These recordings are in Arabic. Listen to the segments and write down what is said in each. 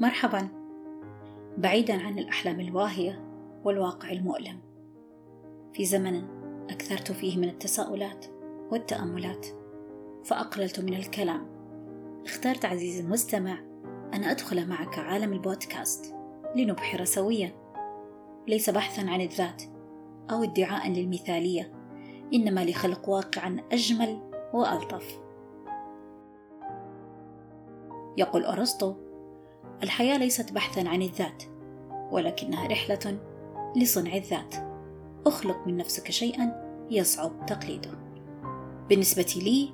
مرحبا، بعيدا عن الأحلام الواهية والواقع المؤلم، في زمن أكثرت فيه من التساؤلات والتأملات، فأقللت من الكلام. اخترت عزيزي المستمع أن أدخل معك عالم البودكاست لنبحر سويا، ليس بحثا عن الذات أو ادعاء للمثالية، إنما لخلق واقعا أجمل وألطف. يقول أرسطو: الحياة ليست بحثا عن الذات، ولكنها رحلة لصنع الذات. اخلق من نفسك شيئا يصعب تقليده. بالنسبة لي،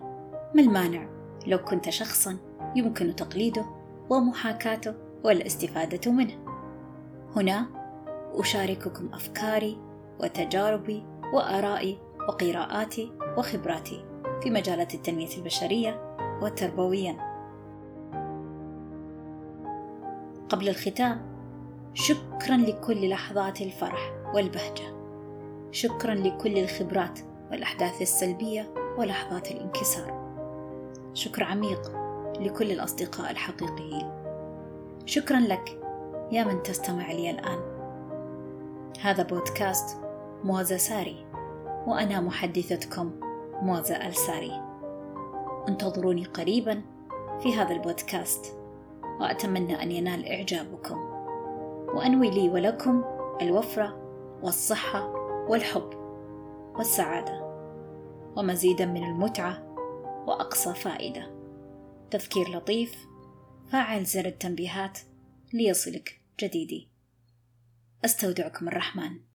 ما المانع لو كنت شخصا يمكن تقليده ومحاكاته والاستفادة منه؟ هنا أشارككم أفكاري وتجاربي وآرائي وقراءاتي وخبراتي في مجالات التنمية البشرية والتربوية. قبل الختام، شكرا لكل لحظات الفرح والبهجة، شكرا لكل الخبرات والأحداث السلبية ولحظات الانكسار، شكر عميق لكل الأصدقاء الحقيقيين. شكرا لك يا من تستمع لي الآن. هذا بودكاست موزة ساري، وأنا محدثتكم موزة الساري. انتظروني قريبا في هذا البودكاست، وأتمنى أن ينال إعجابكم، وأنوي لي ولكم الوفرة والصحة والحب والسعادة، ومزيدا من المتعة وأقصى فائدة. تذكير لطيف: فعل زر التنبيهات ليصلك جديدي. أستودعكم الرحمن.